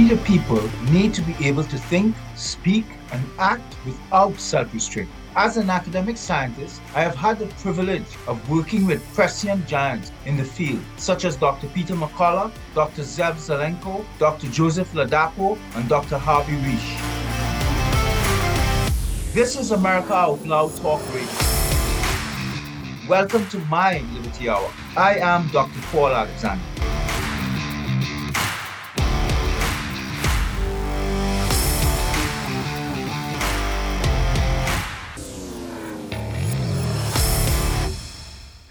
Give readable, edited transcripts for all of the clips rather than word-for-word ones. We the people need to be able to think, speak, and act without self-restraint. As an academic scientist, I have had the privilege of working with prescient giants in the field, such as Dr. Peter McCullough, Dr. Zev Zelenko, Dr. Joseph Ladapo, and Dr. Harvey Reich. This is America Out Loud Talk Radio. Welcome to my Liberty Hour. I am Dr. Paul Alexander.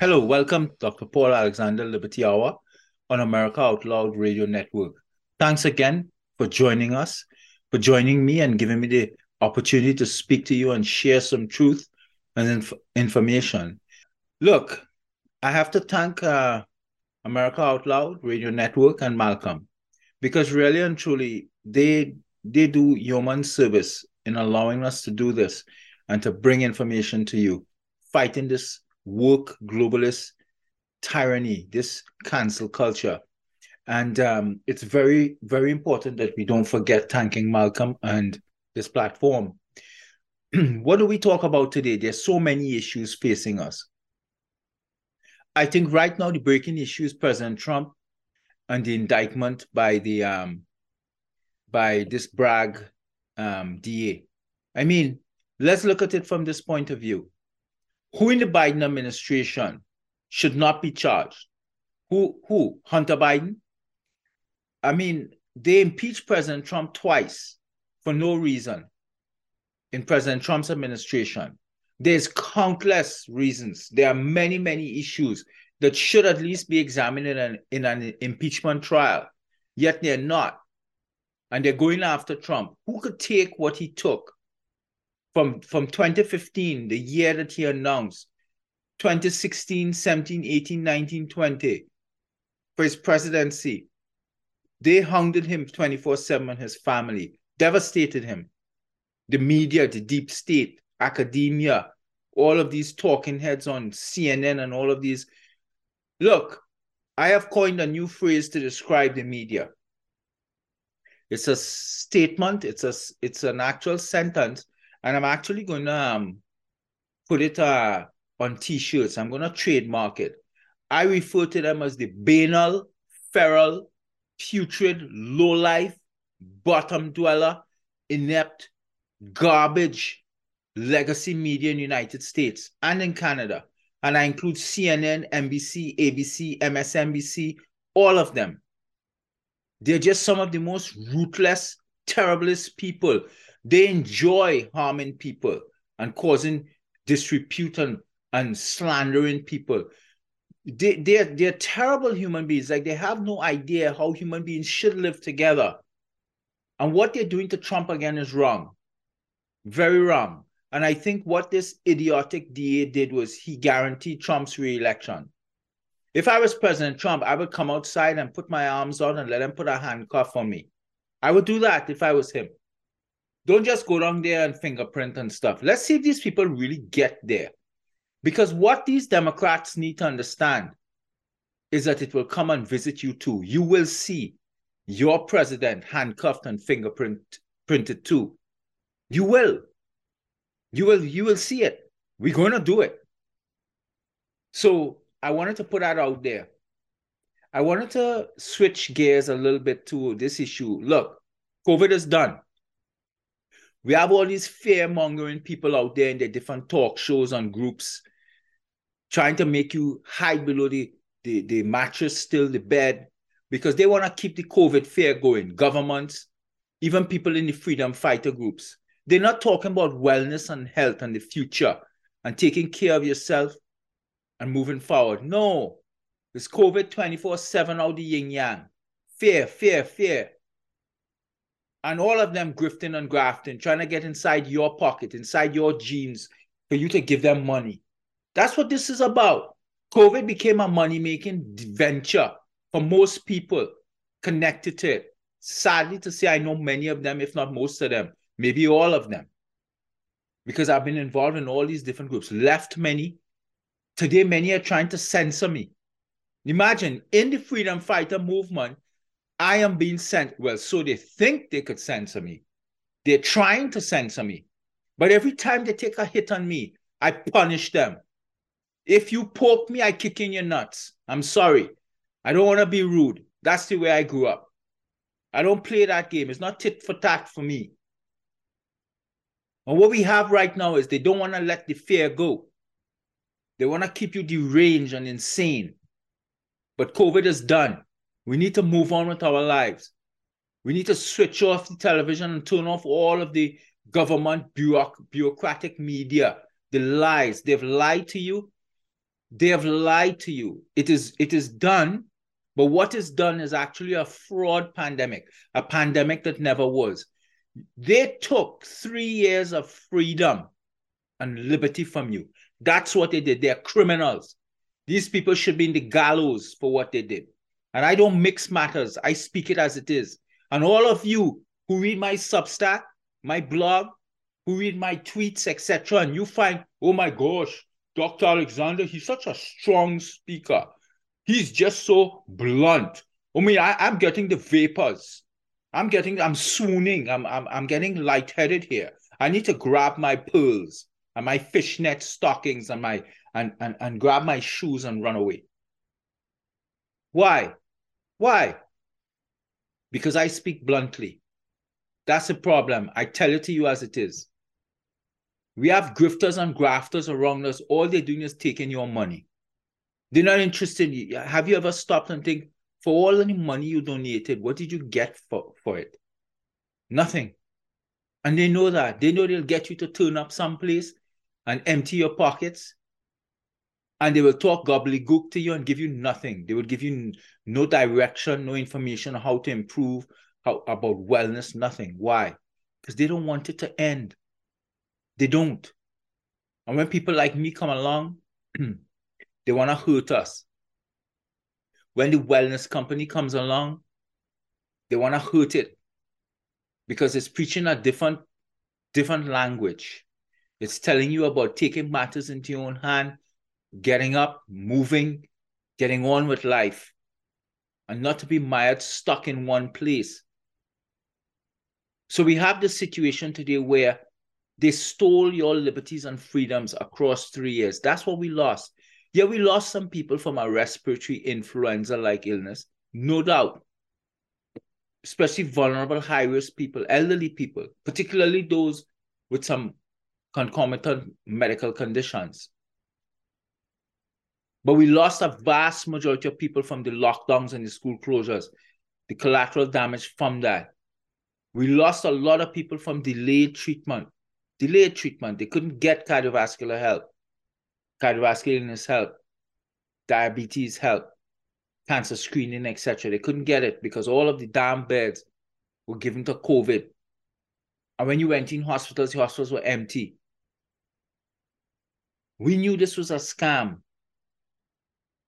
Hello, welcome Dr. Paul Alexander, Liberty Hour on America Out Loud Radio Network. Thanks again for joining us, for joining me and giving me the opportunity to speak to you and share some truth and information. Look, I have to thank America Out Loud Radio Network and Malcolm, because really and truly, they do human service in allowing us to do this and to bring information to you, fighting this woke globalist tyranny, this cancel culture. And it's very, very important that we don't forget thanking Malcolm and this platform. What do we talk about today? There's so many issues facing us. I think right now the breaking issue is President Trump and the indictment by the by this Bragg DA. I mean, let's look at it from this point of view. Who in the Biden administration should not be charged? Who? Hunter Biden? I mean, they impeached President Trump twice for no reason in President Trump's administration. There's countless reasons. There are many, many issues that should at least be examined in an impeachment trial, yet they're not. And they're going after Trump. Who could take what he took? From 2015, the year that he announced, 2016, 17, 18, 19, 20, for his presidency, they hounded him 24/7 and his family, devastated him. The media, the deep state, academia, all of these talking heads on CNN and all of these. Look, I have coined a new phrase to describe the media. It's a statement, it's an actual sentence. And I'm actually going to put it on T-shirts. I'm going to trademark it. I refer to them as the banal, feral, putrid, lowlife, bottom dweller, inept, garbage legacy media in the United States and in Canada. And I include CNN, NBC, ABC, MSNBC, all of them. They're just some of the most ruthless, terriblest people. They enjoy harming people and causing disrepute and slandering people. They're terrible human beings. Like, they have no idea how human beings should live together. And what they're doing to Trump again is wrong. Very wrong. And I think what this idiotic DA did was he guaranteed Trump's re-election. If I was President Trump, I would come outside and put my arms out and let him put a handcuff on me. I would do that if I was him. Don't just go down there and fingerprint and stuff. Let's see if these people really get there. Because what these Democrats need to understand is that it will come and visit you too. You will see your president handcuffed and fingerprinted too. You will. You will see it. We're going to do it. So I wanted to put that out there. I wanted to switch gears a little bit to this issue. Look, COVID is done. We have all these fear-mongering people out there in their different talk shows and groups trying to make you hide below the mattress, still the bed, because they want to keep the COVID fear going. Governments, even people in the freedom fighter groups. They're not talking about wellness and health and the future and taking care of yourself and moving forward. No, it's COVID 24/7 out the yin-yang. Fear, fear, fear. And all of them grifting and grafting, trying to get inside your pocket, inside your jeans, for you to give them money. That's what this is about. COVID became a money-making venture for most people connected to it. Sadly to say, I know many of them, if not most of them, maybe all of them, because I've been involved in all these different groups. Left many. Today, many are trying to censor me. Imagine, in the freedom fighter movement, I am being sent. Well, so they think they could censor me. They're trying to censor me. But every time they take a hit on me, I punish them. If you poke me, I kick in your nuts. I'm sorry. I don't want to be rude. That's the way I grew up. I don't play that game. It's not tit for tat for me. And what we have right now is they don't want to let the fear go. They want to keep you deranged and insane. But COVID is done. We need to move on with our lives. We need to switch off the television and turn off all of the government bureaucratic media. The lies. They've lied to you. They have lied to you. It is done. But what is done is actually a fraud pandemic, a pandemic that never was. They took 3 years of freedom and liberty from you. That's what they did. They're criminals. These people should be in the gallows for what they did. And I don't mix matters. I speak it as it is. And all of you who read my Substack, my blog, who read my tweets, etc., and you find, oh my gosh, Dr. Alexander, he's such a strong speaker. He's just so blunt. I mean, I'm getting the vapors. I'm swooning. I'm getting lightheaded here. I need to grab my pearls and my fishnet stockings and my and grab my shoes and run away. Why? Why? Because I speak bluntly. That's a problem. I tell it to you as it is. We have grifters and grafters around us. All they're doing is taking your money. They're not interested in you. Have you ever stopped and think, for all the money you donated, what did you get for it? Nothing. And they know that. They know they'll get you to turn up someplace and empty your pockets. And they will talk gobbledygook to you and give you nothing. They will give you no direction, no information on how to improve, about wellness, nothing. Why? Because they don't want it to end. They don't. And when people like me come along, they want to hurt us. When the wellness company comes along, they want to hurt it because it's preaching a different language. It's telling you about taking matters into your own hand, getting up, moving, getting on with life, and not to be mired, stuck in one place. So we have this situation today where they stole your liberties and freedoms across 3 years. That's what we lost. Yeah, we lost some people from a respiratory influenza-like illness, no doubt. Especially vulnerable, high-risk people, elderly people, particularly those with some concomitant medical conditions. But we lost a vast majority of people from the lockdowns and the school closures, the collateral damage from that. We lost a lot of people from delayed treatment. Delayed treatment. They couldn't get cardiovascular help, cardiovascular illness help, diabetes help, cancer screening, etc. They couldn't get it because all of the damn beds were given to COVID. And when you went in hospitals, the hospitals were empty. We knew this was a scam.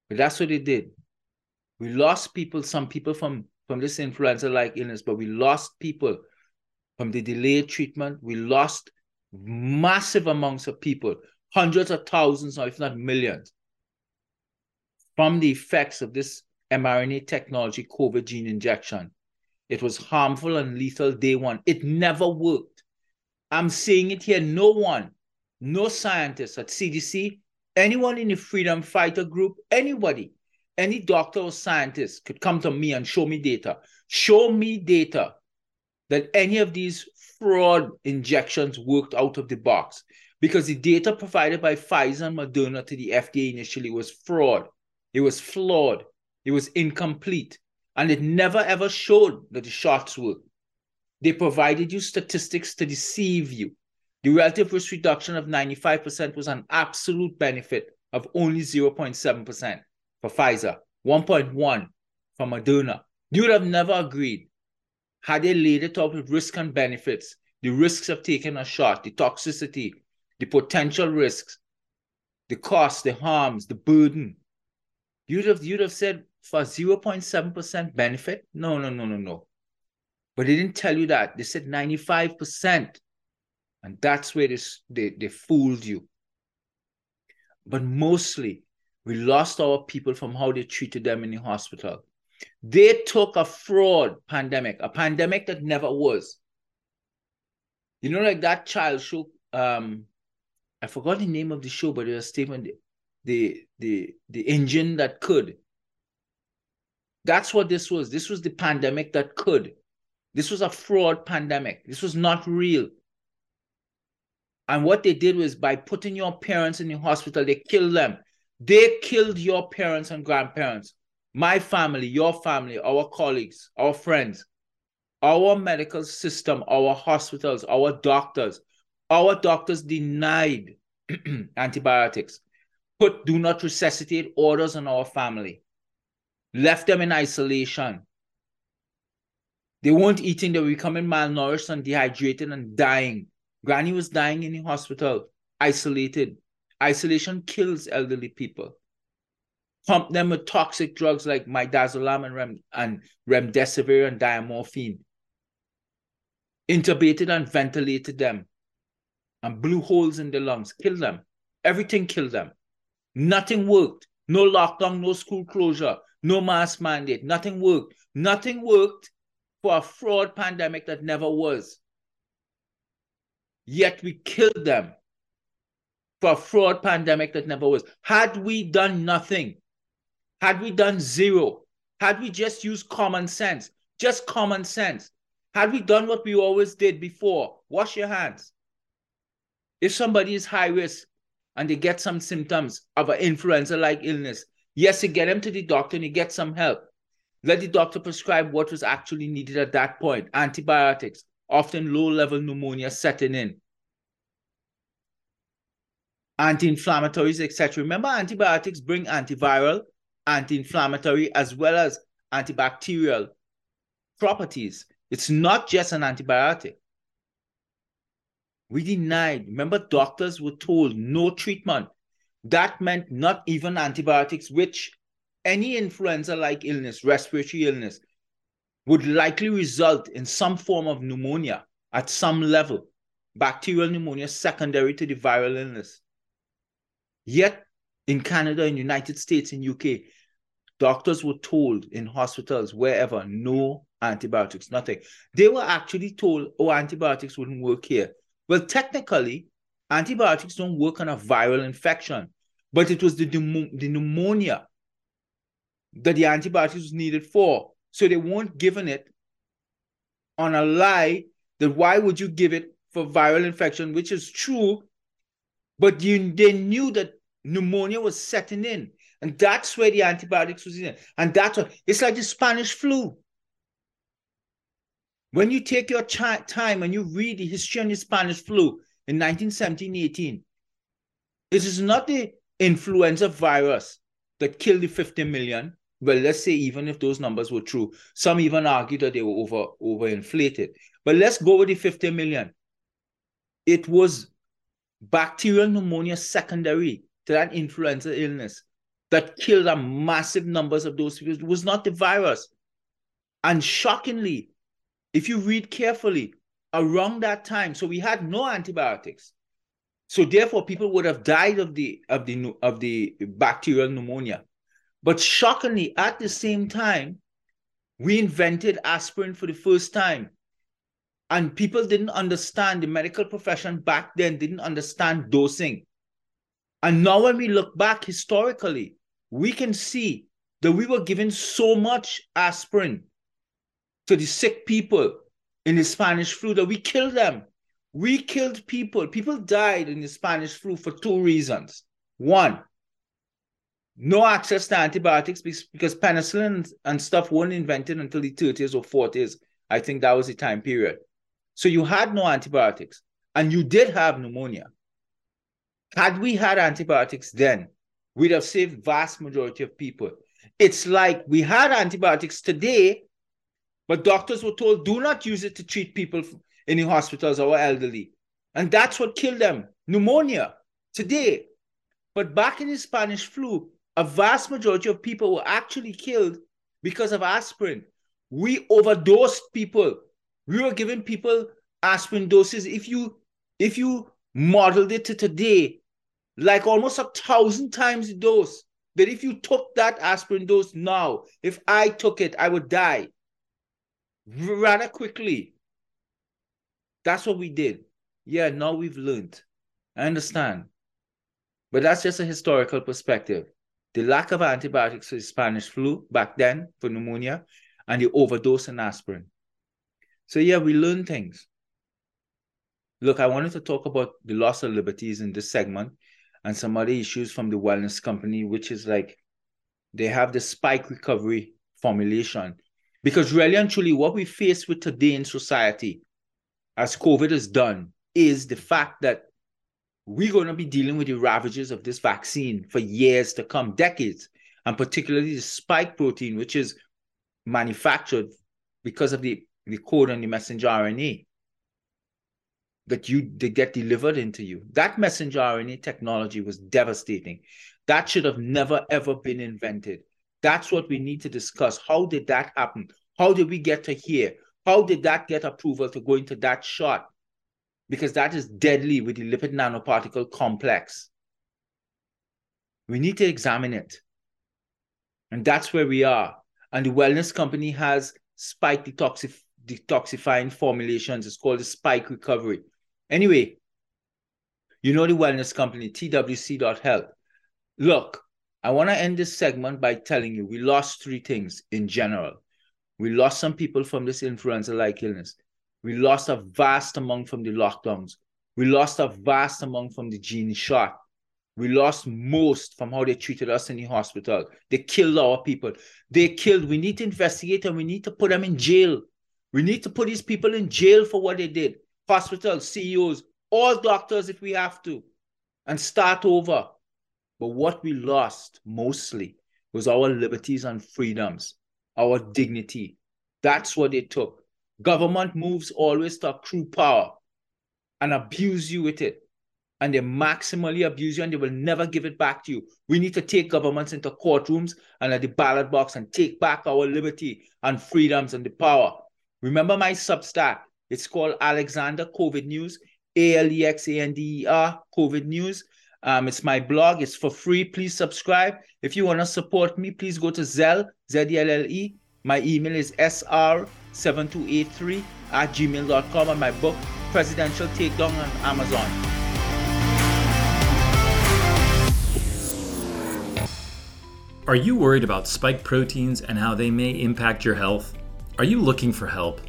But that's what they did. We lost people, some people from this influenza-like illness, but we lost people from the delayed treatment. We lost massive amounts of people, hundreds of thousands, or if not millions, from the effects of this mRNA technology COVID gene injection. It was harmful and lethal day one. It never worked. I'm saying it here. No one, no scientist at CDC, anyone in the freedom fighter group, anybody, any doctor or scientist could come to me and show me data. Show me data that any of these fraud injections worked out of the box. Because the data provided by Pfizer and Moderna to the FDA initially was fraud. It was flawed. It was incomplete. And it never, ever showed that the shots worked. They provided you statistics to deceive you. The relative risk reduction of 95% was an absolute benefit of only 0.7% for Pfizer, 1.1% for Moderna. You would have never agreed had they laid it out with risk and benefits, the risks of taking a shot, the toxicity, the potential risks, the cost, the harms, the burden. You'd have said for 0.7% benefit? No, no, no, no, no. But they didn't tell you that. They said 95%. And that's where they fooled you. But mostly, we lost our people from how they treated them in the hospital. They took a fraud pandemic, a pandemic that never was. You know, like that child show, I forgot the name of the show, but it was a statement, the engine that could. That's what this was. This was the pandemic that could. This was a fraud pandemic. This was not real. And what they did was by putting your parents in the hospital, they killed them. They killed your parents and grandparents, my family, your family, our colleagues, our friends, our medical system, our hospitals, our doctors. Our doctors denied antibiotics, put do not resuscitate orders on our family, left them in isolation. They weren't eating, they were becoming malnourished and dehydrated and dying. Granny was dying in the hospital, isolated. Isolation kills elderly people. Pump them with toxic drugs like midazolam and remdesivir and diamorphine. Intubated and ventilated them and blew holes in their lungs. Killed them. Everything killed them. Nothing worked. No lockdown, no school closure, no mask mandate. Nothing worked. Nothing worked for a fraud pandemic that never was. Yet we killed them for a fraud pandemic that never was. Had we done nothing, had we done zero, had we just used common sense, just common sense, had we done what we always did before, wash your hands. If somebody is high risk and they get some symptoms of an influenza-like illness, yes, you get them to the doctor and you get some help. Let the doctor prescribe what was actually needed at that point, antibiotics, often low-level pneumonia setting in, anti-inflammatories, etc. Remember, antibiotics bring antiviral, anti-inflammatory, as well as antibacterial properties. It's not just an antibiotic. We denied. Remember, doctors were told no treatment. That meant not even antibiotics, which any influenza-like illness, respiratory illness, would likely result in some form of pneumonia at some level, bacterial pneumonia secondary to the viral illness. Yet, in Canada, in the United States, in the UK, doctors were told in hospitals, wherever, no antibiotics, nothing. They were actually told, oh, antibiotics wouldn't work here. Well, technically, antibiotics don't work on a viral infection, but it was the pneumonia that the antibiotics was needed for. So they weren't giving it on a lie that why would you give it for viral infection, which is true, but they knew that pneumonia was setting in. And that's where the antibiotics was in. And that's what, it's like the Spanish flu. When you take your time and you read the history on the Spanish flu in 1917-18, it is not the influenza virus that killed the 50 million. Well, let's say even if those numbers were true, some even argue that they were overinflated. But let's go with the 50 million. It was bacterial pneumonia secondary to that influenza illness that killed a massive numbers of those people. It was not the virus. And shockingly, if you read carefully, around that time, so we had no antibiotics. So therefore, people would have died of the bacterial pneumonia. But shockingly, at the same time, we invented aspirin for the first time. And people didn't understand, the medical profession back then didn't understand dosing. And now when we look back historically, we can see that we were given so much aspirin to the sick people in the Spanish flu that we killed them. We killed people. People died in the Spanish flu for two reasons. One, no access to antibiotics because penicillin and stuff weren't invented until the 30s or 40s. I think that was the time period. So you had no antibiotics and you did have pneumonia. Had we had antibiotics then, we'd have saved vast majority of people. It's like we had antibiotics today, but doctors were told, do not use it to treat people in the hospitals or elderly. And that's what killed them, pneumonia today. But back in the Spanish flu, a vast majority of people were actually killed because of aspirin. We overdosed people. We were giving people aspirin doses. If you modeled it to today, like almost 1,000 times the dose But if you took that aspirin dose now, if I took it, I would die rather quickly. That's what we did. Yeah, now we've learned. I understand. But that's just a historical perspective. The lack of antibiotics for the Spanish flu back then for pneumonia and the overdose in aspirin. So yeah, we learn things. Look, I wanted to talk about the loss of liberties in this segment and some other issues from the Wellness Company, which is like they have the spike recovery formulation. Because really and truly what we face with today in society as COVID is done is the fact that we're going to be dealing with the ravages of this vaccine for years to come, decades, and particularly the spike protein, which is manufactured because of the code and the messenger RNA that they get delivered into you. That messenger RNA technology was devastating. That should have never, ever been invented. That's what we need to discuss. How did that happen? How did we get to here? How did that get approval to go into that shot? Because that is deadly with the lipid nanoparticle complex. We need to examine it. And that's where we are. And the Wellness Company has spike detoxifying formulations. It's called the spike recovery. Anyway, you know the Wellness Company, TWC.health. Look, I want to end this segment by telling you we lost three things in general. We lost some people from this influenza-like illness. We lost a vast amount from the lockdowns. We lost a vast amount from the gene shot. We lost most from how they treated us in the hospital. They killed our people. We need to investigate and we need to put them in jail. We need to put these people in jail for what they did. Hospitals, CEOs, all doctors if we have to, and start over. But what we lost mostly was our liberties and freedoms, our dignity. That's what they took. Government moves always to accrue power and abuse you with it. And they maximally abuse you and they will never give it back to you. We need to take governments into courtrooms and at the ballot box and take back our liberty and freedoms and the power. Remember my Substack. It's called Alexander COVID News, ALEXANDER COVID News. It's my blog. It's for free. Please subscribe. If you want to support me, please go to Zelle, Z-E-L-L-E. My email is sr7283@gmail.com and my book, Presidential Takedown, on Amazon. Are you worried about spike proteins and how they may impact your health? Are you looking for help?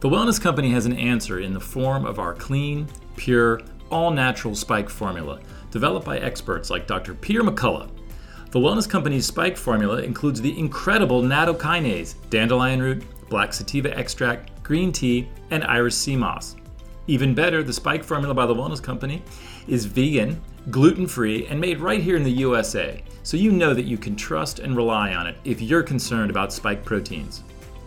The Wellness Company has an answer in the form of our clean, pure, all-natural spike formula, developed by experts like Dr. Peter McCullough. The Wellness Company's spike formula includes the incredible natokinase, dandelion root, black sativa extract, green tea, and Irish sea moss. Even better, the spike formula by The Wellness Company is vegan, gluten-free, and made right here in the USA, so you know that you can trust and rely on it if you're concerned about spike proteins.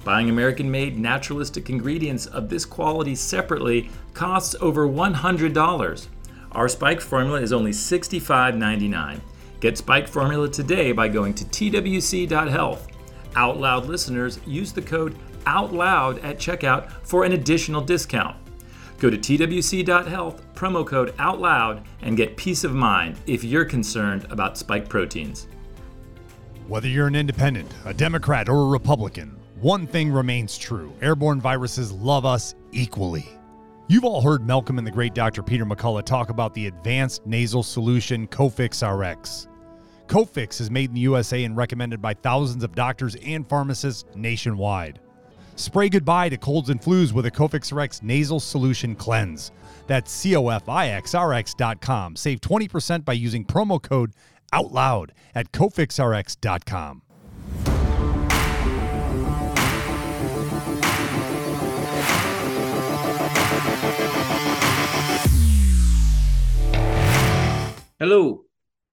Buying American-made naturalistic ingredients of this quality separately costs over $100. Our spike formula is only $65.99. Get Spike Formula today by going to twc.health. Out Loud listeners use the code OUTLOUD at checkout for an additional discount. Go to twc.health, promo code OUTLOUD, and get peace of mind if you're concerned about spike proteins. Whether you're an independent, a Democrat, or a Republican, one thing remains true. Airborne viruses love us equally. You've all heard Malcolm and the great Dr. Peter McCullough talk about the advanced nasal solution Cofix RX. Cofix is made in the USA and recommended by thousands of doctors and pharmacists nationwide. Spray goodbye to colds and flus with a Cofix RX nasal solution cleanse. That's cofixrx.com. Save 20% by using promo code OUTLOUD at cofixrx.com. Hello.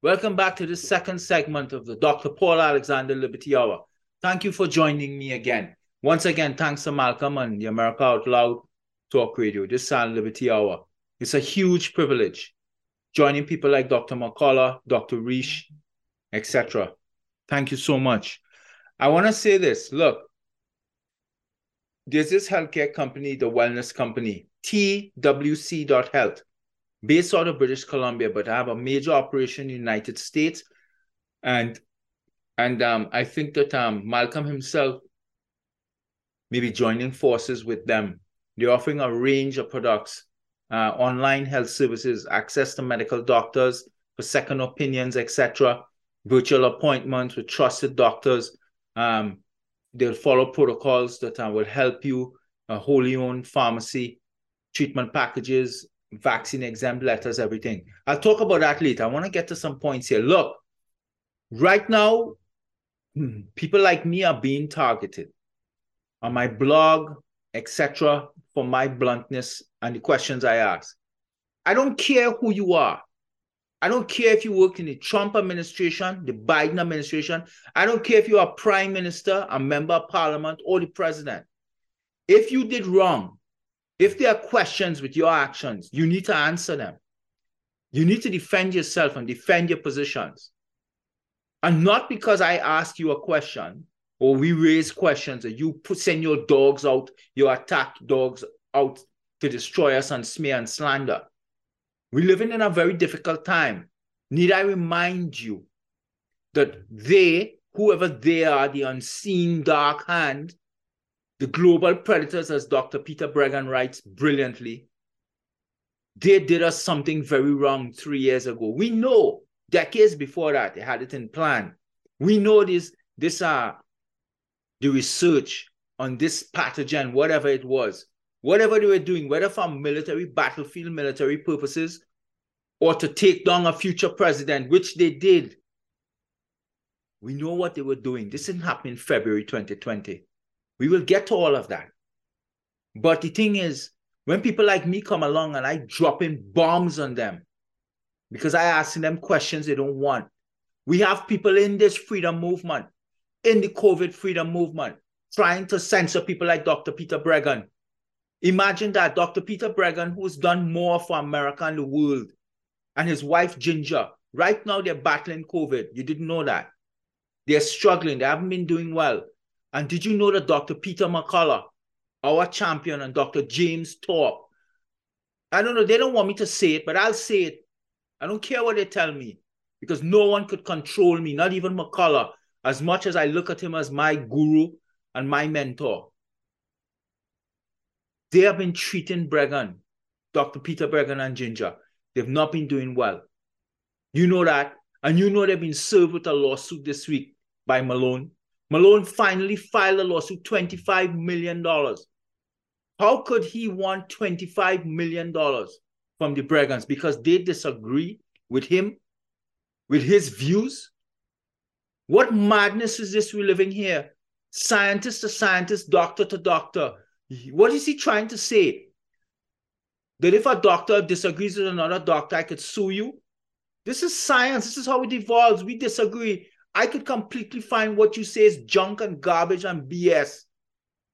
Welcome back to the second segment of the Dr. Paul Alexander Liberty Hour. Thank you for joining me again. Once again, thanks to Malcolm and the America Out Loud Talk Radio. This is our Liberty Hour. It's a huge privilege joining people like Dr. McCullough, Dr. Reich, etc. Thank you so much. I want to say this. Look, there's this healthcare company, the Wellness Company, TWC.health, based out of British Columbia, but I have a major operation in the United States. And And I think that Malcolm himself may be joining forces with them. They're offering a range of products, online health services, access to medical doctors for second opinions, etc., virtual appointments with trusted doctors. They'll follow protocols that will help you, wholly owned pharmacy, treatment packages, vaccine exempt letters, everything. I'll talk about that later. I want to get to some points here. Look, right now, people like me are being targeted on my blog, etc., for my bluntness and the questions I ask. I don't care who you are. I don't care if you work in the Trump administration, the Biden administration. I don't care if you are prime minister, a member of parliament, or the president. If you did wrong, if there are questions with your actions, you need to answer them. You need to defend yourself and defend your positions. And not because I ask you a question or we raise questions that you send your dogs out, your attack dogs out to destroy us and smear and slander. We're living in a very difficult time. Need I remind you that they, whoever they are, the unseen dark hand, the global predators, as Dr. Peter Breggin writes brilliantly, they did us something very wrong 3 years ago. We know decades before that they had it in plan. We know the research on this pathogen, whatever it was. Whatever they were doing, whether for military, battlefield, military purposes, or to take down a future president, which they did, we know what they were doing. This didn't happen in February 2020. We will get to all of that. But the thing is, when people like me come along and I drop in bombs on them, because I ask them questions they don't want. We have people in this freedom movement, in the COVID freedom movement, trying to censor people like Dr. Peter Breggin. Imagine that Dr. Peter Breggin, who's done more for America and the world, and his wife, Ginger, right now they're battling COVID. You didn't know that. They're struggling. They haven't been doing well. And did you know that Dr. Peter McCullough, our champion, and Dr. James Thorpe, I don't know, they don't want me to say it, but I'll say it. I don't care what they tell me, because no one could control me, not even McCullough, as much as I look at him as my guru and my mentor. They have been treating Breggin, Dr. Peter Breggin and Ginger. They've not been doing well. You know that. And you know they've been served with a lawsuit this week by Malone. Malone finally filed a lawsuit, $25 million. How could he want $25 million from the Breggins? Because they disagree with him, with his views? What madness is this we're living here? Scientist to scientist, doctor to doctor. What is he trying to say? That if a doctor disagrees with another doctor, I could sue you? This is science. This is how it evolves. We disagree. I could completely find what you say is junk and garbage and BS.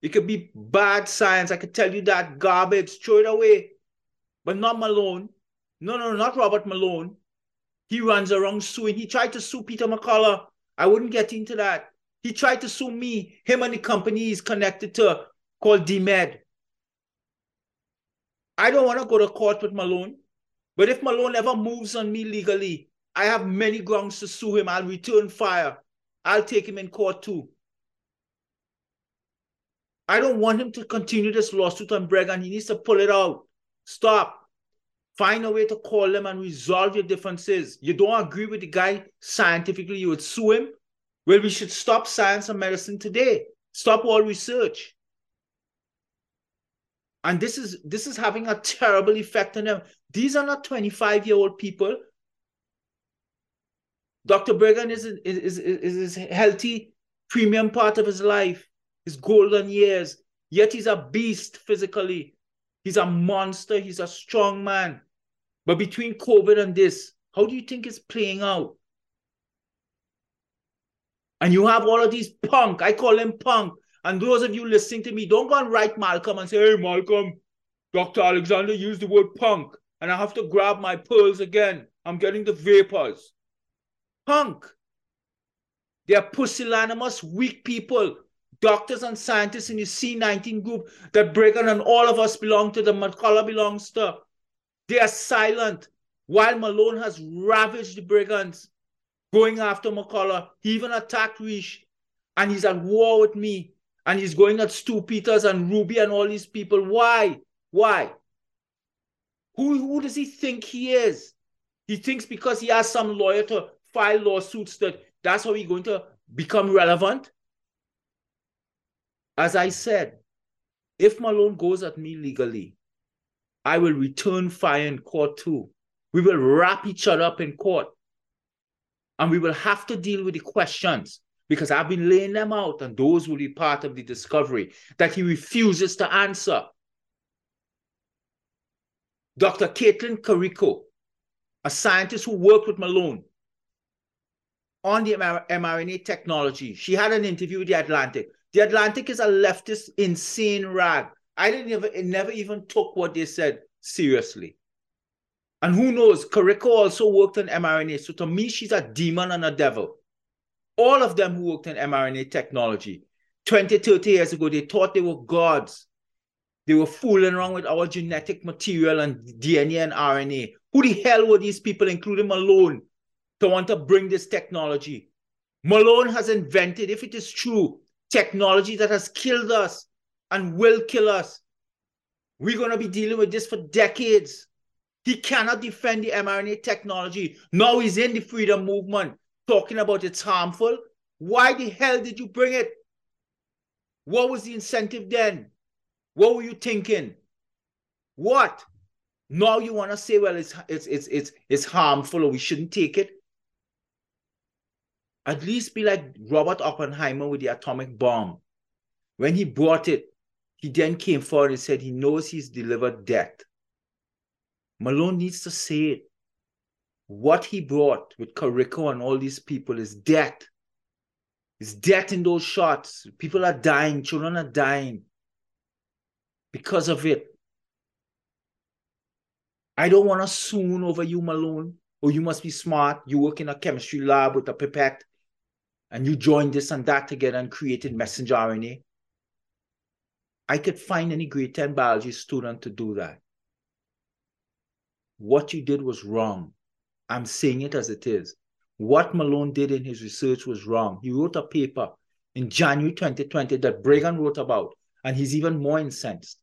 It could be bad science. I could tell you that garbage, throw it away. But not Malone. No, not Robert Malone. He runs around suing. He tried to sue Peter McCullough. I wouldn't get into that. He tried to sue me. Him and the company he's connected to, called DMed. I don't want to go to court with Malone, but if Malone ever moves on me legally, I have many grounds to sue him. I'll return fire. I'll take him in court too. I don't want him to continue this lawsuit on Breggin. He needs to pull it out. Stop. Find a way to call him and resolve your differences. You don't agree with the guy scientifically, you would sue him? Well, we should stop science and medicine today. Stop all research. And this is having a terrible effect on them. These are not 25-year-old people. Dr. Breggin is healthy, premium part of his life, his golden years. Yet he's a beast physically. He's a monster. He's a strong man. But between COVID and this, how do you think it's playing out? And you have all of these punk. I call them punk. And those of you listening to me, don't go and write Malcolm and say, hey, Malcolm, Dr. Alexander used the word punk, and I have to grab my pearls again. I'm getting the vapors. Punk. They are pusillanimous, weak people, doctors and scientists in the C19 group that Breggin and all of us belong to, that McCullough belongs to. They are silent, while Malone has ravaged the Breggins. going after McCullough. He even attacked Reich, and he's at war with me, and he's going at Stu Peters and Ruby and all these people. Why? Why? Who does he think he is? He thinks because he has some lawyer to file lawsuits that that's how he's going to become relevant? As I said, if Malone goes at me legally, I will return fire in court too. We will wrap each other up in court. And we will have to deal with the questions, because I've been laying them out, and those will be part of the discovery that he refuses to answer. Dr. Katalin Karikó, a scientist who worked with Malone on the mRNA technology, she had an interview with The Atlantic. The Atlantic is a leftist, insane rag. I never even took what they said seriously. And who knows, Karikó also worked on mRNA. So to me, she's a demon and a devil. All of them who worked on mRNA technology, 20, 30 years ago, they thought they were gods. They were fooling around with our genetic material and DNA and RNA. Who the hell were these people, including Malone, to want to bring this technology? Malone has invented, if it is true, technology that has killed us and will kill us. We're going to be dealing with this for decades. He cannot defend the mRNA technology. Now he's in the freedom movement talking about it's harmful. Why the hell did you bring it? What was the incentive then? What were you thinking? What? Now you want to say, well, it's harmful, or we shouldn't take it. At least be like Robert Oppenheimer with the atomic bomb. When he brought it, he then came forward and said he knows he's delivered death. Malone needs to say it. What he brought with Karikó and all these people is death. It's death in those shots. People are dying. Children are dying because of it. I don't want to swoon over you, Malone. Oh, you must be smart. You work in a chemistry lab with a pipette, and you joined this and that together and created messenger RNA. I could find any grade 10 biology student to do that. What you did was wrong. I'm saying it as it is. What Malone did in his research was wrong. He wrote a paper in January 2020 that Breggin wrote about, and he's even more incensed.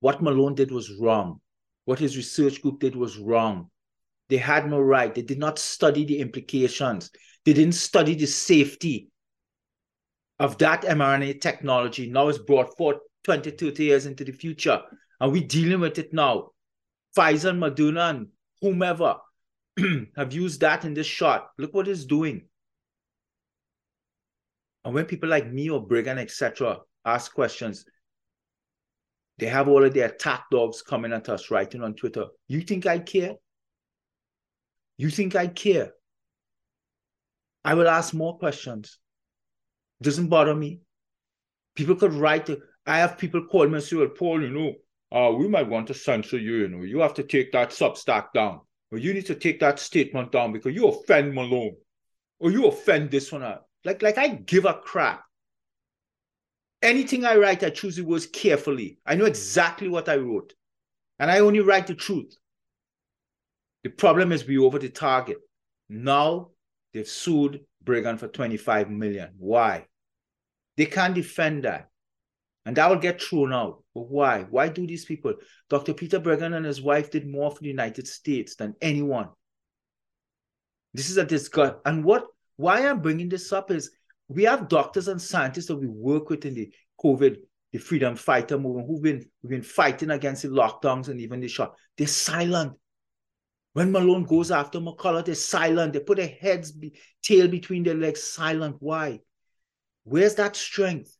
What Malone did was wrong. What his research group did was wrong. They had no right. They did not study the implications. They didn't study the safety of that mRNA technology. Now it's brought forth 20, 30 years into the future, and we're dealing with it now. Pfizer and Moderna and whomever have used that in this shot. Look what it's doing. And when people like me or Breggin, etc., ask questions, they have all of their attack dogs coming at us, writing on Twitter. You think I care? You think I care? I will ask more questions. It doesn't bother me. People could write. I have people call me and say, well, Paul, you know, we might want to censor you. You know, you have to take that Substack down. Or you need to take that statement down because you offend Malone. Or you offend this one. Like I give a crap. Anything I write, I choose the words carefully. I know exactly what I wrote. And I only write the truth. The problem is we over the target. Now they've sued Breggin for $25 million. Why? They can't defend that. And that will get thrown out. But why? Why do these people? Dr. Peter Breggin and his wife did more for the United States than anyone. This is a disgust. And why I'm bringing this up is, we have doctors and scientists that we work with in the COVID, the freedom fighter movement, who've been fighting against the lockdowns and even the shot. They're silent. When Malone goes after McCullough, they're silent. They put their heads, tail between their legs, silent. Why? Where's that strength?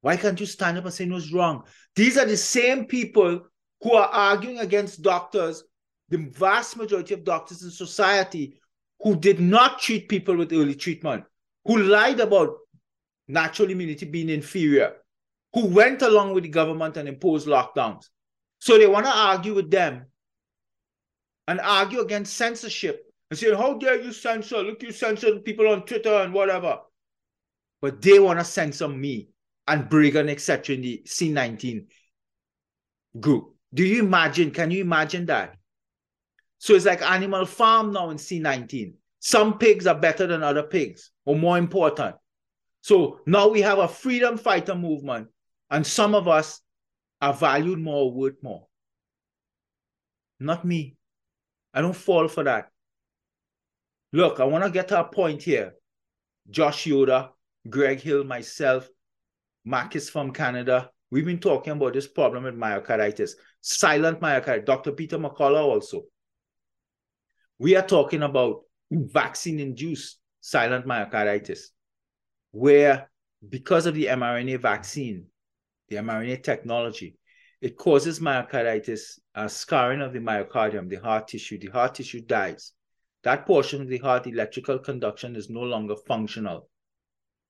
Why can't you stand up and say no, it's wrong? These are the same people who are arguing against doctors, the vast majority of doctors in society, who did not treat people with early treatment, who lied about natural immunity being inferior, who went along with the government and imposed lockdowns. So they want to argue with them and argue against censorship and say, how dare you censor? Look, you censored people on Twitter and whatever. But they want to censor me and Breggin, etc., in the C19 group. Can you imagine that? So it's like Animal Farm now in C19. Some pigs are better than other pigs, or more important. So now we have a freedom fighter movement, and some of us are valued more or worth more. Not me. I don't fall for that. Look, I want to get to a point here. Josh Yoder, Greg Hill, myself, Marcus from Canada, we've been talking about this problem with myocarditis, silent myocarditis, Dr. Peter McCullough also. We are talking about vaccine-induced silent myocarditis, where because of the mRNA vaccine, the mRNA technology, it causes myocarditis, scarring of the myocardium, the heart tissue. The heart tissue dies. That portion of the heart electrical conduction is no longer functional.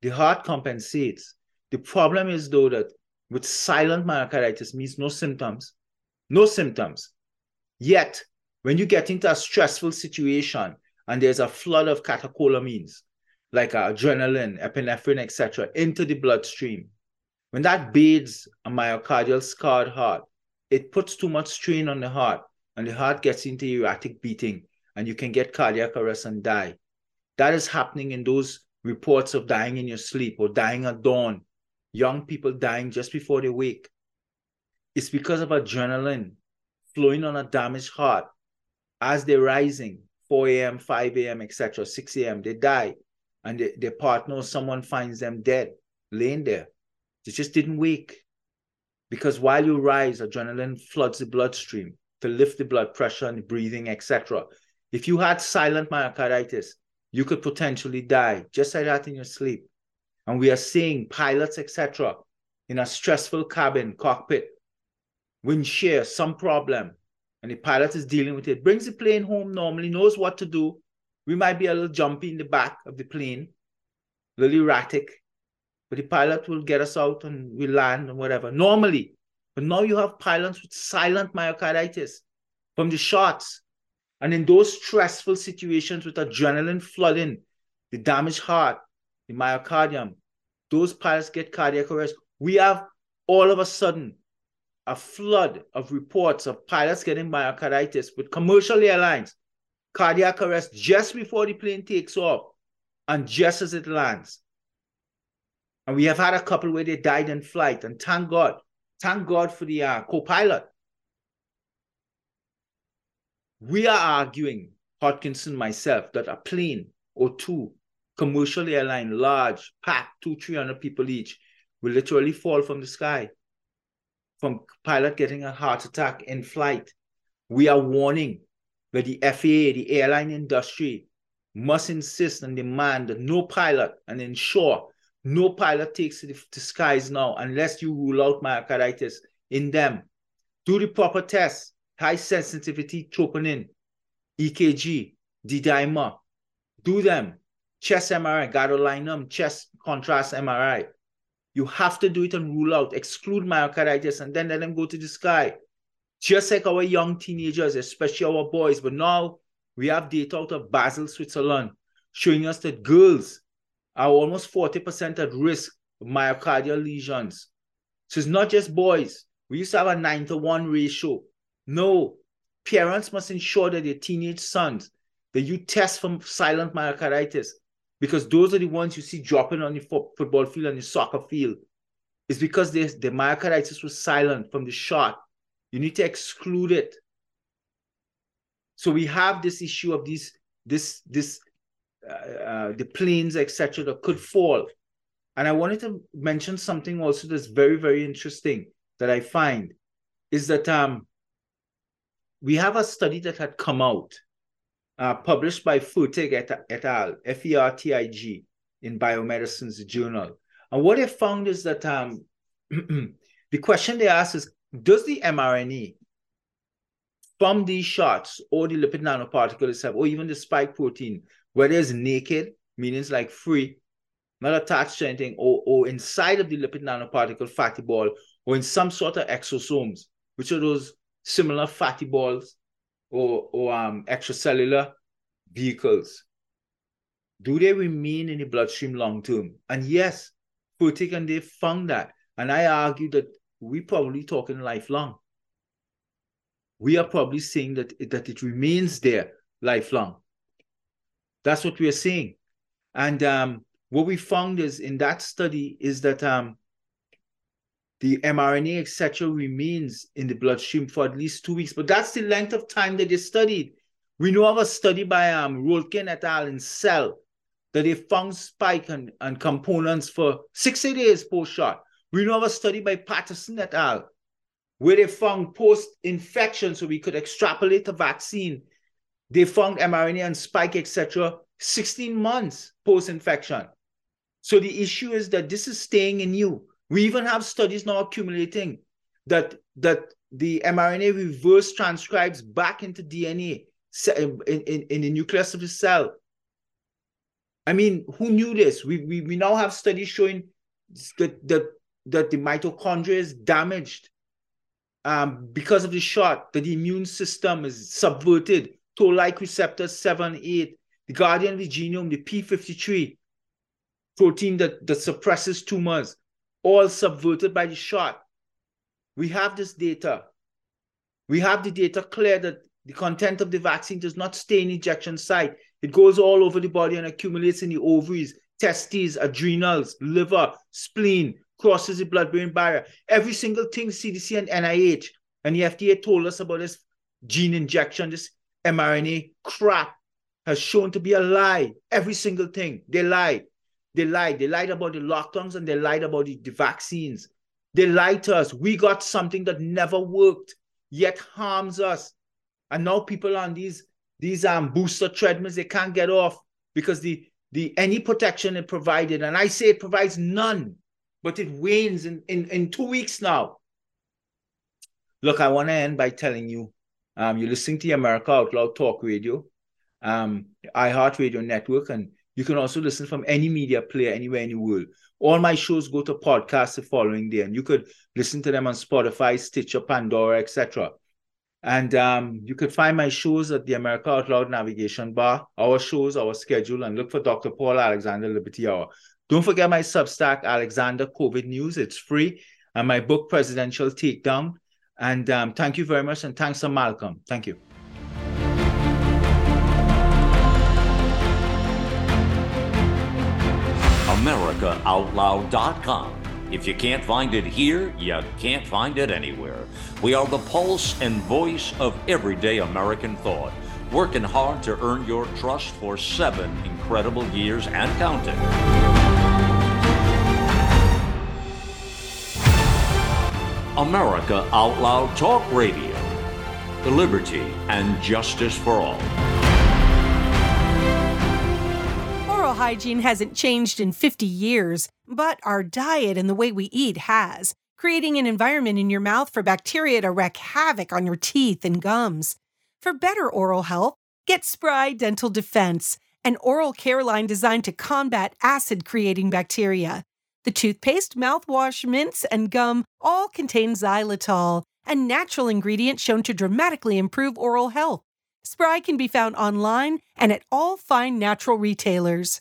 The heart compensates. The problem is, though, that with silent myocarditis means no symptoms. No symptoms. Yet, when you get into a stressful situation and there's a flood of catecholamines, like adrenaline, epinephrine, etc., into the bloodstream, when that bathes a myocardial scarred heart, it puts too much strain on the heart, and the heart gets into erratic beating, and you can get cardiac arrest and die. That is happening in those reports of dying in your sleep or dying at dawn, young people dying just before they wake. It's because of adrenaline flowing on a damaged heart. As they're rising, 4 a.m., 5 a.m., etc., 6 a.m., they die, and their partner or someone finds them dead, laying there. They just didn't wake. Because while you rise, adrenaline floods the bloodstream to lift the blood pressure and breathing, etc. If you had silent myocarditis, you could potentially die just like that in your sleep. And we are seeing pilots, etc., in a stressful cabin, cockpit, wind shear, some problem, and the pilot is dealing with it. Brings the plane home normally, knows what to do. We might be a little jumpy in the back of the plane, a little erratic, but the pilot will get us out and we land and whatever, normally. But now you have pilots with silent myocarditis from the shots. And in those stressful situations with adrenaline flooding, the damaged heart, the myocardium, those pilots get cardiac arrest. We have all of a sudden a flood of reports of pilots getting myocarditis with commercial airlines, cardiac arrest just before the plane takes off and just as it lands. And we have had a couple where they died in flight. And thank God. Thank God for the co-pilot. We are arguing, Hodgkinson and myself, that a plane or two, commercial airline, large, packed, 200-300 people each, will literally fall from the sky from pilot getting a heart attack in flight. We are warning that the FAA, the airline industry, must insist and demand that no pilot, and ensure no pilot takes to the skies now unless you rule out myocarditis in them. Do the proper tests, high sensitivity troponin, EKG, D-dimer. Do them. Chest MRI, gadolinum, chest contrast MRI. You have to do it and rule out, exclude myocarditis, and then let them go to the sky. Just like our young teenagers, especially our boys. But now we have data out of Basel, Switzerland, showing us that girls are almost 40% at risk of myocardial lesions. So it's not just boys. We used to have a 9-to-1 ratio. No, parents must ensure that their teenage sons, that you test for silent myocarditis, because those are the ones you see dropping on the football field and the soccer field. It's because the myocarditis was silent from the shot. You need to exclude it. So we have this issue of the planes, etc., that could fall. And I wanted to mention something also that's very, very interesting that I find is that we have a study that had come out, published by Fertig et al., F-E-R-T-I-G, in Biomedicine's journal. And what they found is that the question they asked is, does the mRNA from these shots or the lipid nanoparticle itself, or even the spike protein, whether it's naked, meaning it's like free, not attached to anything, or inside of the lipid nanoparticle fatty ball, or in some sort of exosomes, which are those similar fatty balls or extracellular vehicles, do they remain in the bloodstream long-term? And yes, Fertig and they found that. And I argue that we're probably talking lifelong. we are probably seeing that it remains there lifelong. That's what we are seeing. And what we found is in that study is that the mRNA, etc., remains in the bloodstream for at least 2 weeks. But that's the length of time that they studied. We know of a study by Rolkin et al. In Cell that they found spike and components for 60 days post-shot. We know of a study by Patterson et al. Where they found post-infection, so we could extrapolate a vaccine. They found mRNA and spike, etc., 16 months post-infection. So the issue is that this is staying in you. We even have studies now accumulating that the mRNA reverse transcribes back into DNA in the nucleus of the cell. I mean, who knew this? We now have studies showing that the mitochondria is damaged because of the shot, that the immune system is subverted. Toll-like receptors 7, 8, the guardian of the genome, the p53 protein that suppresses tumors, all subverted by the shot. We have this data. We have the data clear that the content of the vaccine does not stay in the injection site. It goes all over the body and accumulates in the ovaries, testes, adrenals, liver, spleen, crosses the blood-brain barrier. Every single thing CDC and NIH and the FDA told us about this gene injection, this mRNA crap has shown to be a lie. Every single thing. They lied. They lied. They lied about the lockdowns and they lied about the vaccines. They lied to us. We got something that never worked, yet harms us. And now people on these booster treadmills, they can't get off because any protection it provided, and I say it provides none, but it wanes in 2 weeks now. Look, I want to end by telling you, you're listening to America Out Loud Talk Radio, iHeart Radio Network, and you can also listen from any media player anywhere in the world. All my shows go to podcasts the following day, and you could listen to them on Spotify, Stitcher, Pandora, etc. And you could find my shows at the America Out Loud navigation bar, our shows, our schedule, and look for Dr. Paul Alexander Liberty Hour. Don't forget my Substack, Alexander COVID News. It's free. And my book, Presidential Takedown. And thank you very much. And thanks to Malcolm. Thank you. AmericaOutloud.com. If you can't find it here, you can't find it anywhere. We are the pulse and voice of everyday American thought, working hard to earn your trust for 7 incredible years and counting. America Out Loud Talk Radio, the liberty and justice for all. Oral hygiene hasn't changed in 50 years, but our diet and the way we eat has, creating an environment in your mouth for bacteria to wreak havoc on your teeth and gums. For better oral health, get Spry Dental Defense, an oral care line designed to combat acid-creating bacteria. The toothpaste, mouthwash, mints, and gum all contain xylitol, a natural ingredient shown to dramatically improve oral health. Spry can be found online and at all fine natural retailers.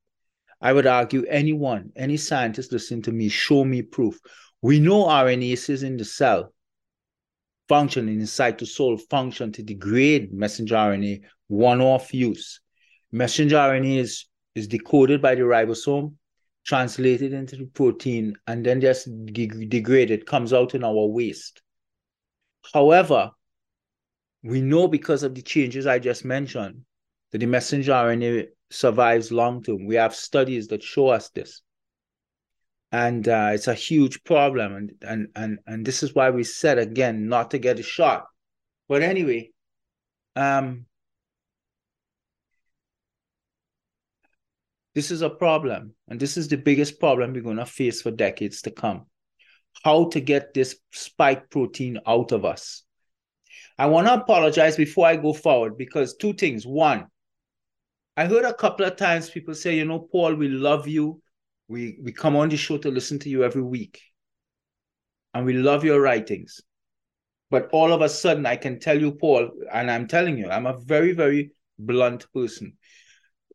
I would argue anyone, any scientist listening to me, show me proof. We know RNases in the cell function, in the cytosol function to degrade messenger RNA, one-off use. Messenger RNA is decoded by the ribosome, translated into the protein, and then just degraded, comes out in our waste. However, we know because of the changes I just mentioned that the messenger RNA survives long-term. We have studies that show us this. And it's a huge problem. And this is why we said, again, not to get a shot. But anyway, this is a problem. And this is the biggest problem we're going to face for decades to come. How to get this spike protein out of us. I want to apologize before I go forward because two things. One, I heard a couple of times people say, you know, Paul, we love you. We come on the show to listen to you every week. And we love your writings. But all of a sudden, I can tell you, Paul, and I'm telling you, I'm a very, very blunt person.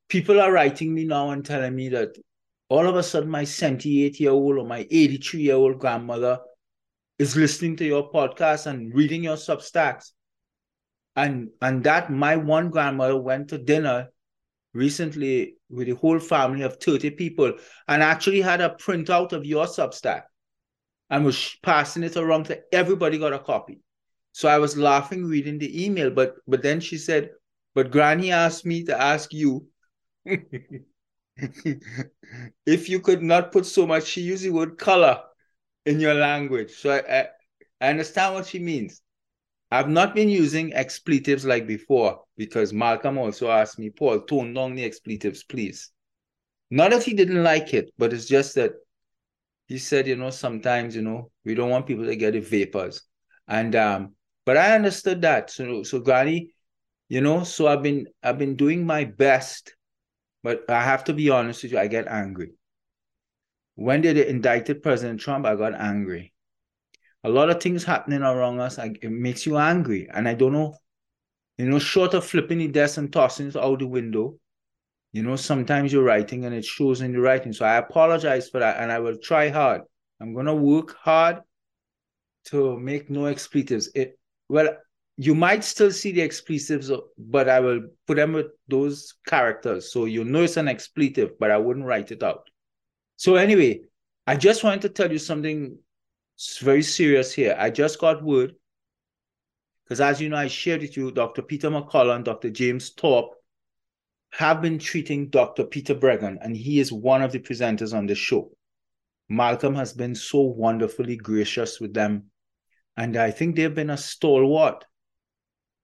People are writing me now and telling me that all of a sudden my 78-year-old or my 83-year-old grandmother is listening to your podcast and reading your Substacks. And that my one grandmother went to dinner recently with a whole family of 30 people and actually had a printout of your Substack and was passing it around to everybody got a copy. So I was laughing reading the email, but then she said, but Granny asked me to ask you if you could not put so much, she used the word color in your language. So I understand what she means. I've not been using expletives like before because Malcolm also asked me, Paul, tone down the expletives, please. Not that he didn't like it, but it's just that he said, you know, sometimes, you know, we don't want people to get the vapors. And, but I understood that. So Granny, you know, so I've been doing my best, but I have to be honest with you, I get angry. When they indicted President Trump, I got angry. A lot of things happening around us, it makes you angry. And I don't know, you know, short of flipping the desk and tossing it out the window, you know, sometimes you're writing and it shows in the writing. So I apologize for that and I will try hard. I'm going to work hard to make no expletives. Well, you might still see the expletives, but I will put them with those characters. So you know it's an expletive, but I wouldn't write it out. So anyway, I just wanted to tell you something very serious here. I just got word, because as you know, I shared with you, Dr. Peter McCullough and Dr. James Thorpe have been treating Dr. Peter Breggin, and he is one of the presenters on the show. Malcolm has been so wonderfully gracious with them, and I think they've been a stalwart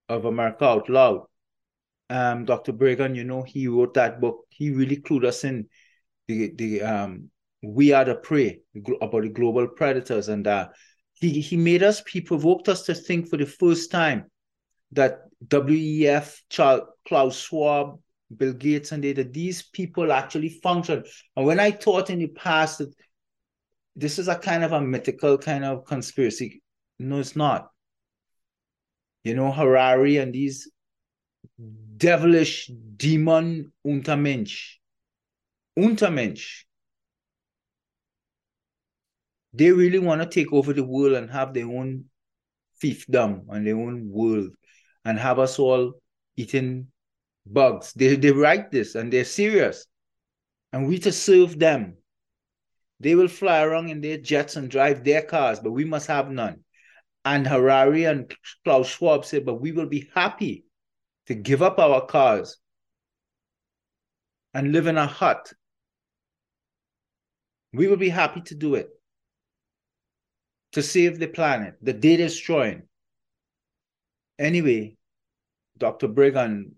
of America Out Loud. Dr. Breggin, you know, he wrote that book. He really clued us in the We Are the Prey, about the global predators. And he made us, he provoked us to think for the first time that WEF, Klaus Schwab, Bill Gates, and that these people actually function. And when I thought in the past that this is a kind of a mythical kind of conspiracy, no, it's not. You know, Harari and these devilish demon Untermensch, they really want to take over the world and have their own fiefdom and their own world and have us all eating bugs. They write this and they're serious. And we to serve them. They will fly around in their jets and drive their cars, but we must have none. And Harari and Klaus Schwab said, but we will be happy to give up our cars and live in a hut. We will be happy to do it. To save the planet, the day destroying. Anyway, Dr. Breggin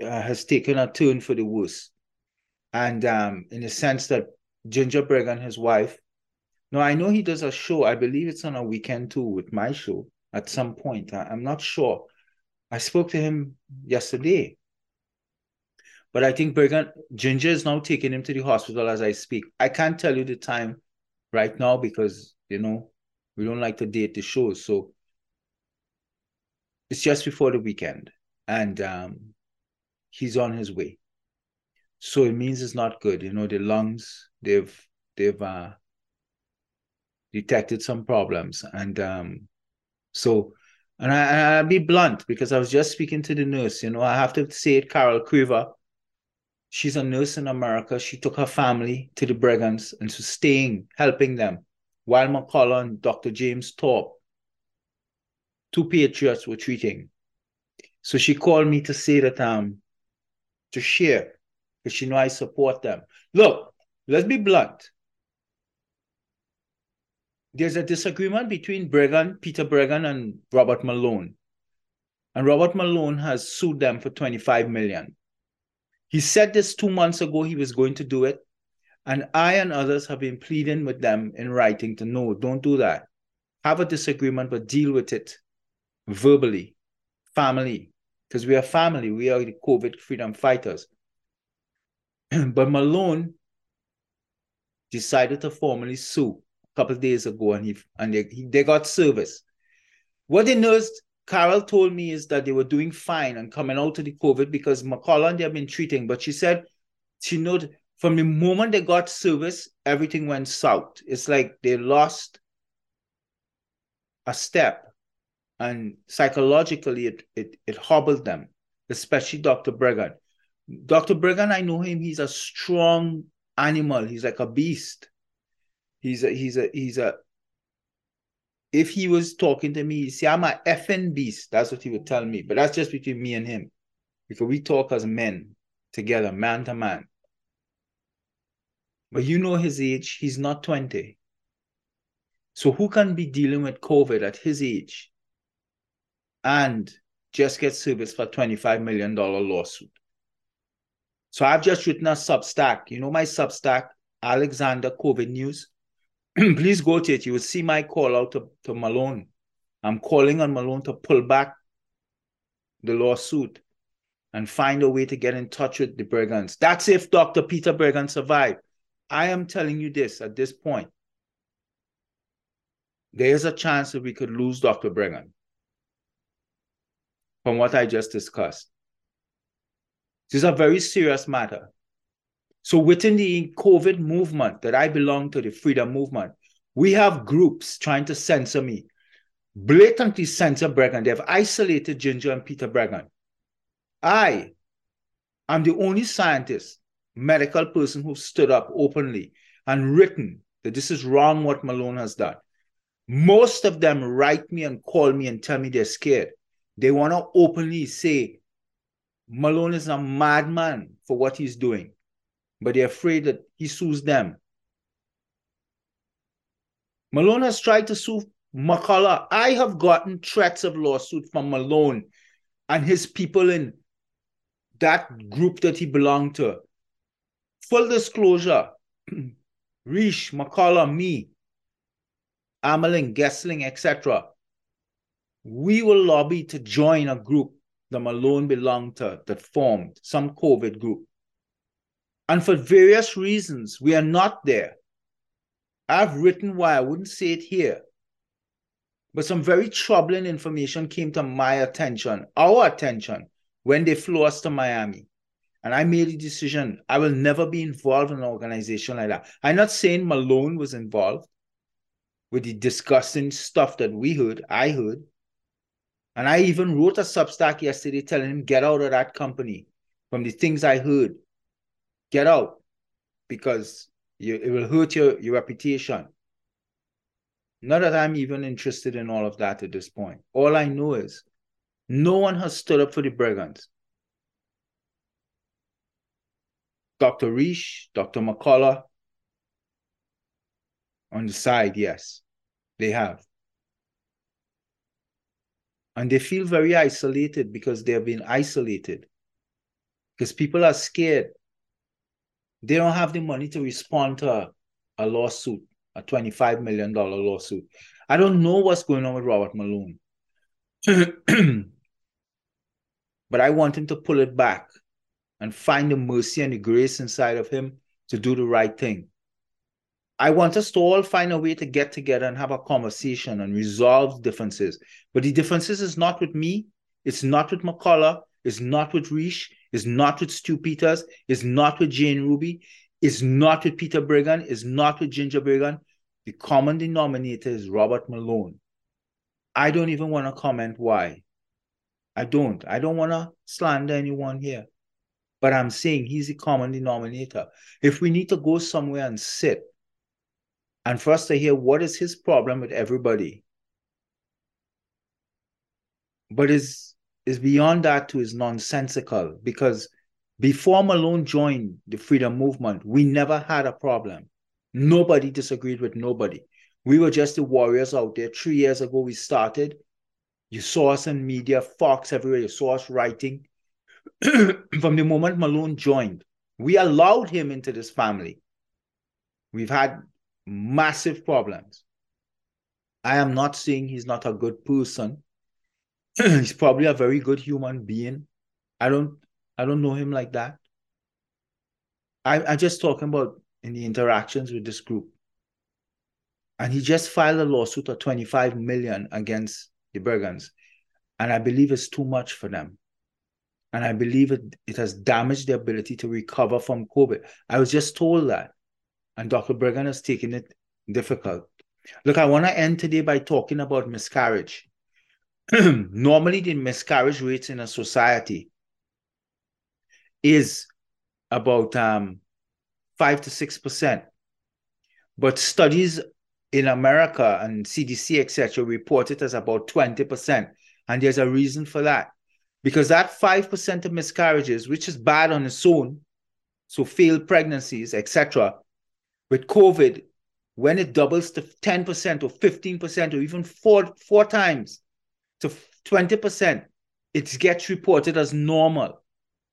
has taken a turn for the worse. And in the sense that Ginger Breggin, his wife, now I know he does a show, I believe it's on a weekend too with my show at some point. I'm not sure. I spoke to him yesterday. But I think Ginger is now taking him to the hospital as I speak. I can't tell you the time right now because, you know, we don't like to date the shows. So it's just before the weekend. And he's on his way. So it means it's not good. You know, the lungs, they've detected some problems. And I'll be blunt, because I was just speaking to the nurse. You know, I have to say it, Carol Crever. She's a nurse in America. She took her family to the Breggins and she's staying, helping them. While McCullough and Dr. James Thorpe, two patriots, were treating. So she called me to say that, to share, because she know I support them. Look, let's be blunt. There's a disagreement between Breggin, Peter Breggin, and Robert Malone. And Robert Malone has sued them for $25 million. He said this 2 months ago he was going to do it. And I and others have been pleading with them in writing to no, don't do that. Have a disagreement, but deal with it verbally, family, because we are family. We are the COVID freedom fighters. But Malone decided to formally sue a couple of days ago, and they got service. What the nurse Carol told me is that they were doing fine and coming out to the COVID because McCullough and they have been treating. But she said she knew from the moment they got service, everything went south. It's like they lost a step, and psychologically it hobbled them, especially Dr. Breggin. Dr. Breggin, I know him. He's a strong animal. He's like a beast. If he was talking to me, he'd say, I'm a effing beast. That's what he would tell me. But that's just between me and him, because we talk as men together, man to man. But you know his age. He's not 20. So who can be dealing with COVID at his age and just get service for $25 million lawsuit? So I've just written a Substack. You know my Substack, Alexander COVID News. Please go to it. You will see my call out to Malone. I'm calling on Malone to pull back the lawsuit and find a way to get in touch with the Breggins. That's if Dr. Peter Breggin survived. I am telling you this at this point. There is a chance that we could lose Dr. Breggin from what I just discussed. This is a very serious matter. So within the COVID movement that I belong to, the freedom movement, we have groups trying to censor me, blatantly censor Breggin. They have isolated Ginger and Peter Breggin. I am the only scientist, medical person who stood up openly and written that this is wrong what Malone has done. Most of them write me and call me and tell me they're scared. They want to openly say Malone is a madman for what he's doing, but they're afraid that he sues them. Malone has tried to sue McCullough. I have gotten threats of lawsuit from Malone and his people in that group that he belonged to. Full disclosure, Reich, McCullough, me, Ameling, Gessling, etc. We will lobby to join a group that Malone belonged to that formed, some COVID group. And for various reasons, we are not there. I've written why, I wouldn't say it here. But some very troubling information came to my attention, our attention, when they flew us to Miami. And I made a decision, I will never be involved in an organization like that. I'm not saying Malone was involved with the disgusting stuff that we heard, I heard. And I even wrote a Substack yesterday telling him, get out of that company from the things I heard. Get out, because it will hurt your reputation. Not that I'm even interested in all of that at this point. All I know is no one has stood up for the Breggins. Dr. Reich, Dr. McCullough, on the side, yes, they have. And they feel very isolated because they have been isolated. Because people are scared. They don't have the money to respond to a lawsuit, a $25 million lawsuit. I don't know what's going on with Robert Malone. But I want him to pull it back and find the mercy and the grace inside of him to do the right thing. I want us to all find a way to get together and have a conversation and resolve differences. But the differences is not with me. It's not with McCullough. is not with Reich, is not with Stu Peters, is not with Jane Ruby, is not with Peter Breggin, is not with Ginger Breggin. The common denominator is Robert Malone. I don't even want to comment why. I don't want to slander anyone here. But I'm saying he's the common denominator. If we need to go somewhere and sit, and for us to hear what is his problem with everybody, but is beyond that too is nonsensical, because before Malone joined the freedom movement, we never had a problem. Nobody disagreed with nobody. We were just the warriors out there. 3 years ago, we started. You saw us in media, Fox everywhere. You saw us writing. From the moment Malone joined, we allowed him into this family. We've had massive problems. I am not saying he's not a good person. He's probably a very good human being. I don't know him like that. I'm just talking about in the interactions with this group. And he just filed a lawsuit of $25 million against the Breggins. And I believe it's too much for them. And I believe it has damaged their ability to recover from COVID. I was just told that. And Dr. Breggin has taken it difficult. Look, I want to end today by talking about miscarriage. Normally, the miscarriage rates in a society is about 5 to 6%. But studies in America and CDC, etc., report it as about 20%. And there's a reason for that. Because that 5% of miscarriages, which is bad on its own, so failed pregnancies, etc., with COVID, when it doubles to 10% or 15% or even four times to 20%, it gets reported as normal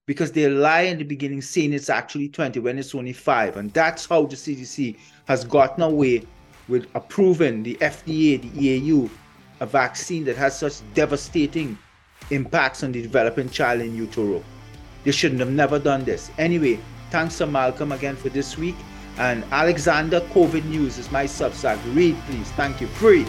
because they lie in the beginning saying it's actually 20 when it's only 5. And that's how the CDC has gotten away with approving the FDA, the EAU, a vaccine that has such devastating impacts on the developing child in utero. They shouldn't have never done this. Anyway, thanks to Malcolm again for this week. And Alexander COVID News is my Substack. Read, please. Thank you. Free.